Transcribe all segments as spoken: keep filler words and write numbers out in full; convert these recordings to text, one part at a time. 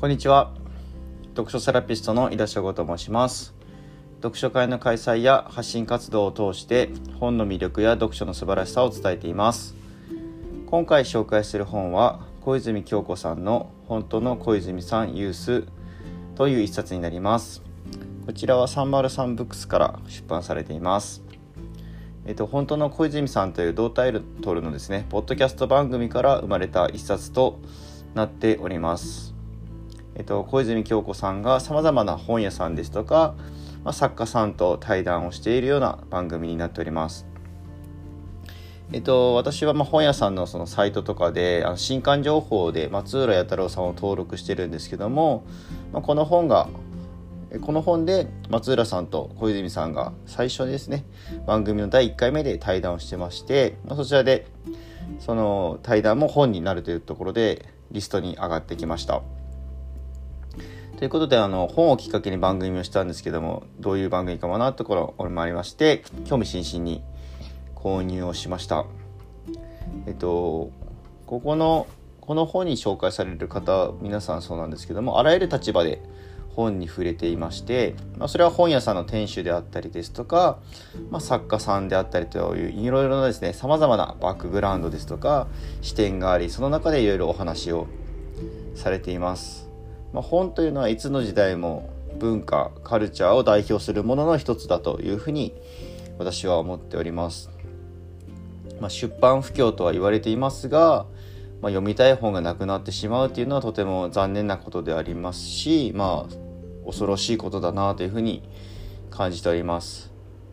こんにちは。読書セラピストの井田翔吾と申します。読書会の開催や発信活動を通して本の魅力や読書の素晴らしさを伝えています。今回紹介する本は小泉今日子さんの本当の小泉さんユースという一冊になります。こちらはさんまるさんブックスから出版されています。えっと、本当の小泉さんという同タイトルのですねポッドキャスト番組から生まれた一冊となっております。えっと、小泉今日子さんがさまざまな本屋さんですとか、まあ、作家さんと対談をしているような番組になっております。えっと、私はまあ本屋さん の, そのサイトとかであの新刊情報で松浦弥太郎さんを登録してるんですけども、まあ、この本がこの本で松浦さんと小泉さんが最初ですね番組のだいいっかいめで対談をしてまして、まあ、そちらでその対談も本になるというところでリストに上がってきました。ということであの本をきっかけに番組をしたんですけども、どういう番組かもなところ俺もありまして興味津々に購入をしました。えっとここのこの本に紹介される方皆さんそうなんですけども、あらゆる立場で本に触れていまして、まあ、それは本屋さんの店主であったりですとか、まあ、作家さんであったりといういろいろなですねさまざまなバックグラウンドですとか視点があり、その中でいろいろお話をされています。まあ、本というのはいつの時代も文化カルチャーを代表するものの一つだというふうに私は思っております。まあ、出版不況とは言われていますが、まあ、読みたい本がなくなってしまうというのはとても残念なことでありますし、まあ、恐ろしいことだなというふうに感じております。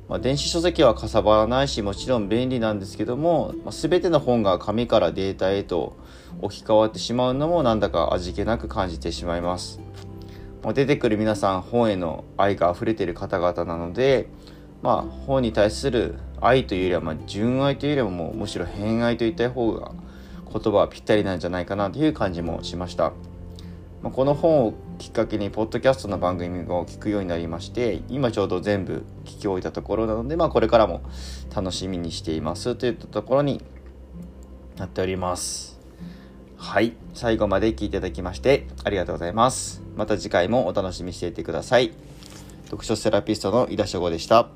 まあ、電子書籍はかさばらないしもちろん便利なんですけども、まあ、全ての本が紙からデータへと置き換わってしまうのもなんだか味気なく感じてしまいます。まあ、出てくる皆さん本への愛があふれている方々なので、まあ、本に対する愛というよりはまあ純愛というよりはもうむしろ偏愛といった方が言葉はぴったりなんじゃないかなという感じもしました。まあ、この本をきっかけにポッドキャストの番組を聞くようになりまして、今ちょうど全部聞き終えたところなので、まあ、これからも楽しみにしていますといったところになっております。はい、最後まで聞いていただきましてありがとうございます。また次回もお楽しみにしていてください。読書セラピストの井田翔吾でした。